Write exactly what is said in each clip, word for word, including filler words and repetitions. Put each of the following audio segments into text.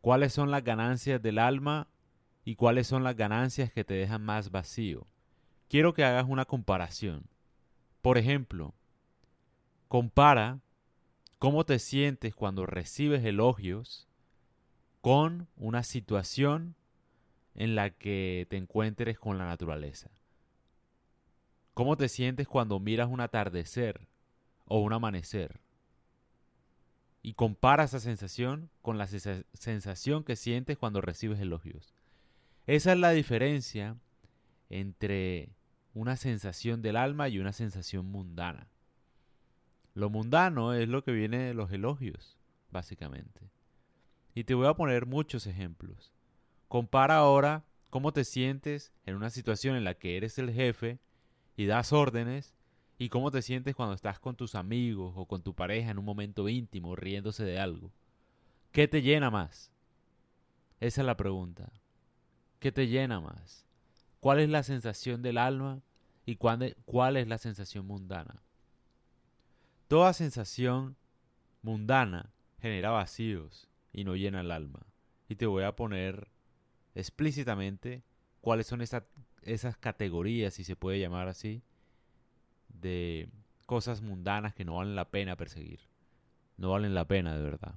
¿Cuáles son las ganancias del alma y cuáles son las ganancias que te dejan más vacío? Quiero que hagas una comparación. Por ejemplo, compara cómo te sientes cuando recibes elogios con una situación en la que te encuentres con la naturaleza. ¿Cómo te sientes cuando miras un atardecer o un amanecer? Y compara esa sensación con la sensación que sientes cuando recibes elogios. Esa es la diferencia entre una sensación del alma y una sensación mundana. Lo mundano es lo que viene de los elogios, básicamente. Y te voy a poner muchos ejemplos. Compara ahora cómo te sientes en una situación en la que eres el jefe y das órdenes, y cómo te sientes cuando estás con tus amigos o con tu pareja en un momento íntimo, riéndose de algo. ¿Qué te llena más? Esa es la pregunta. ¿Qué te llena más? ¿Cuál es la sensación del alma y cuál es la sensación mundana? Toda sensación mundana genera vacíos y no llena el alma. Y te voy a poner explícitamente cuáles son esa, esas categorías, si se puede llamar así, de cosas mundanas que no valen la pena perseguir. No valen la pena de verdad.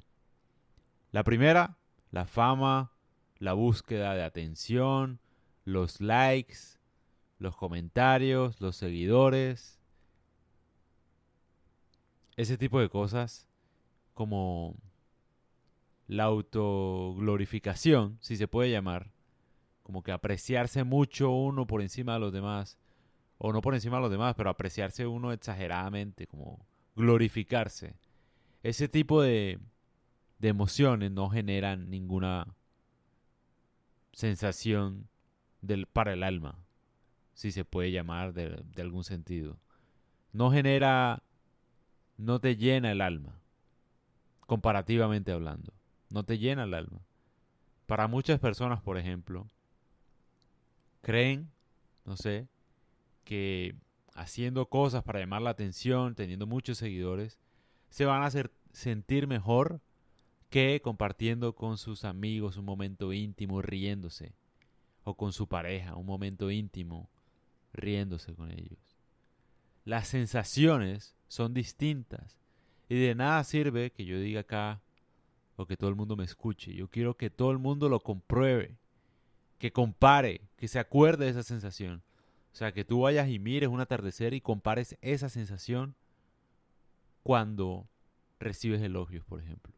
La primera, la fama, la búsqueda de atención, los likes, los comentarios, los seguidores. Ese tipo de cosas como la autoglorificación, si se puede llamar, como que apreciarse mucho uno por encima de los demás, o no por encima de los demás, pero apreciarse uno exageradamente, como glorificarse. Ese tipo de, de emociones no generan ninguna sensación del, para el alma, si se puede llamar de, de algún sentido. No genera, no te llena el alma, comparativamente hablando. No te llena el alma. Para muchas personas, por ejemplo, creen, no sé, que haciendo cosas para llamar la atención, teniendo muchos seguidores, se van a hacer sentir mejor que compartiendo con sus amigos un momento íntimo riéndose, o con su pareja un momento íntimo riéndose con ellos. Las sensaciones son distintas y de nada sirve que yo diga acá o que todo el mundo me escuche. Yo quiero que todo el mundo lo compruebe, que compare, que se acuerde de esa sensación. O sea, que tú vayas y mires un atardecer y compares esa sensación cuando recibes elogios, por ejemplo.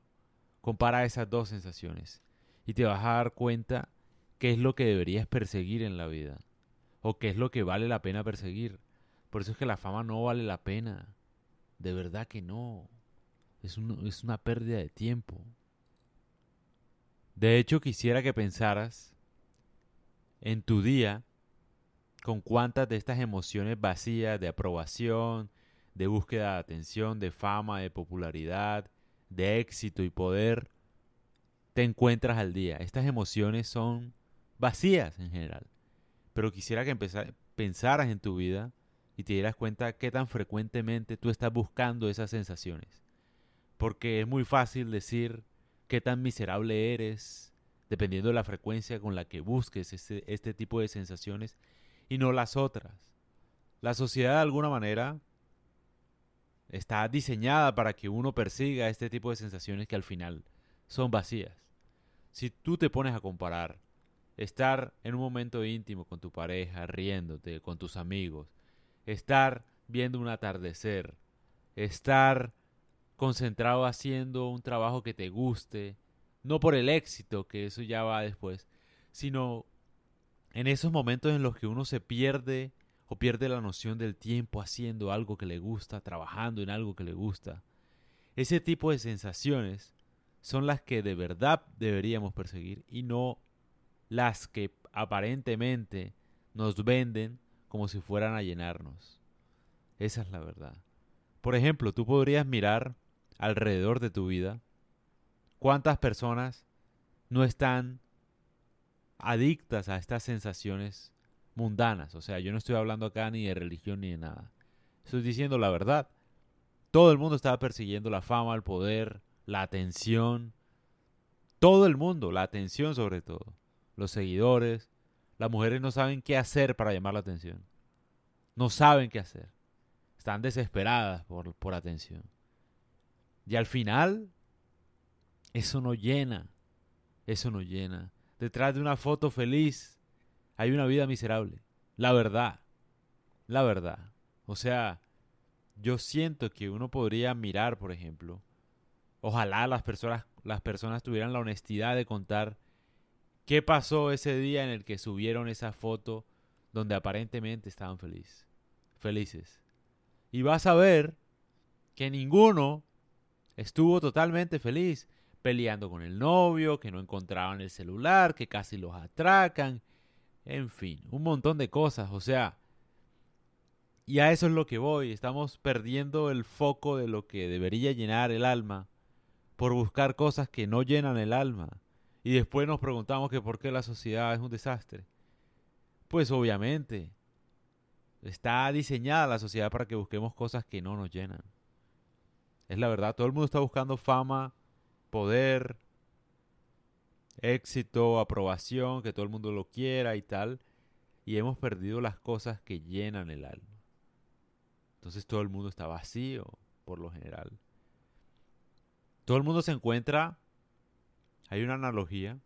Compara esas dos sensaciones y te vas a dar cuenta qué es lo que deberías perseguir en la vida o qué es lo que vale la pena perseguir. Por eso es que la fama no vale la pena. De verdad que no. Es un, es una pérdida de tiempo. De hecho, quisiera que pensaras en tu día con cuántas de estas emociones vacías de aprobación, de búsqueda de atención, de fama, de popularidad, de éxito y poder, te encuentras al día. Estas emociones son vacías en general. Pero quisiera que empezar, pensaras en tu vida y te dieras cuenta qué tan frecuentemente tú estás buscando esas sensaciones. Porque es muy fácil decir qué tan miserable eres, dependiendo de la frecuencia con la que busques este, este tipo de sensaciones, y no las otras. La sociedad de alguna manera está diseñada para que uno persiga este tipo de sensaciones que al final son vacías. Si tú te pones a comparar, estar en un momento íntimo con tu pareja, riéndote, con tus amigos, estar viendo un atardecer, estar concentrado haciendo un trabajo que te guste, no por el éxito, que eso ya va después, sino en esos momentos en los que uno se pierde o pierde la noción del tiempo haciendo algo que le gusta, trabajando en algo que le gusta. Ese tipo de sensaciones son las que de verdad deberíamos perseguir y no las que aparentemente nos venden como si fueran a llenarnos. Esa es la verdad. Por ejemplo, tú podrías mirar alrededor de tu vida cuántas personas no están adictas a estas sensaciones mundanas. O sea, yo no estoy hablando acá ni de religión ni de nada. Estoy diciendo la verdad. Todo el mundo estaba persiguiendo la fama, el poder, la atención. todo el mundo, la atención sobre todo, los seguidores, las mujeres no saben qué hacer para llamar la atención, no saben qué hacer, están desesperadas por, por atención. Y al final, eso no llena, eso no llena. Detrás de una foto feliz hay una vida miserable, la verdad, la verdad. O sea, yo siento que uno podría mirar, por ejemplo, ojalá las personas, las personas tuvieran la honestidad de contar qué pasó ese día en el que subieron esa foto donde aparentemente estaban feliz, felices. Y vas a ver que ninguno estuvo totalmente feliz, peleando con el novio, que no encontraban el celular, que casi los atracan, en fin, un montón de cosas. O sea, y a eso es lo que voy, estamos perdiendo el foco de lo que debería llenar el alma por buscar cosas que no llenan el alma. Y después nos preguntamos que por qué la sociedad es un desastre. Pues obviamente, está diseñada la sociedad para que busquemos cosas que no nos llenan. Es la verdad, todo el mundo está buscando fama, poder, éxito, aprobación, que todo el mundo lo quiera y tal. Y hemos perdido las cosas que llenan el alma. Entonces todo el mundo está vacío, por lo general. Todo el mundo se encuentra... Hay una analogía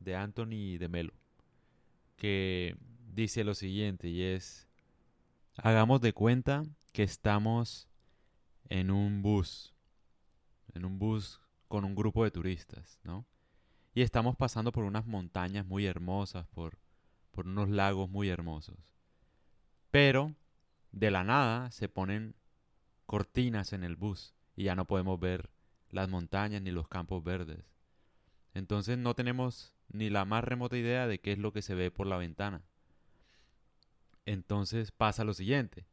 de Anthony de Mello que dice lo siguiente, y es: hagamos de cuenta que estamos en un bus, en un bus con un grupo de turistas, ¿no? Y estamos pasando por unas montañas muy hermosas, por, por unos lagos muy hermosos. Pero de la nada se ponen cortinas en el bus y ya no podemos ver las montañas ni los campos verdes. Entonces no tenemos ni la más remota idea de qué es lo que se ve por la ventana. Entonces pasa lo siguiente.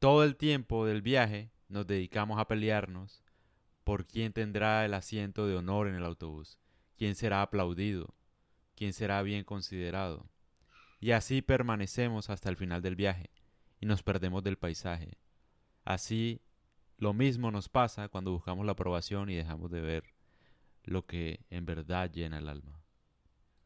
Todo el tiempo del viaje nos dedicamos a pelearnos por quién tendrá el asiento de honor en el autobús, quién será aplaudido, quién será bien considerado. Y así permanecemos hasta el final del viaje y nos perdemos del paisaje. Así lo mismo nos pasa cuando buscamos la aprobación y dejamos de ver lo que en verdad llena el alma.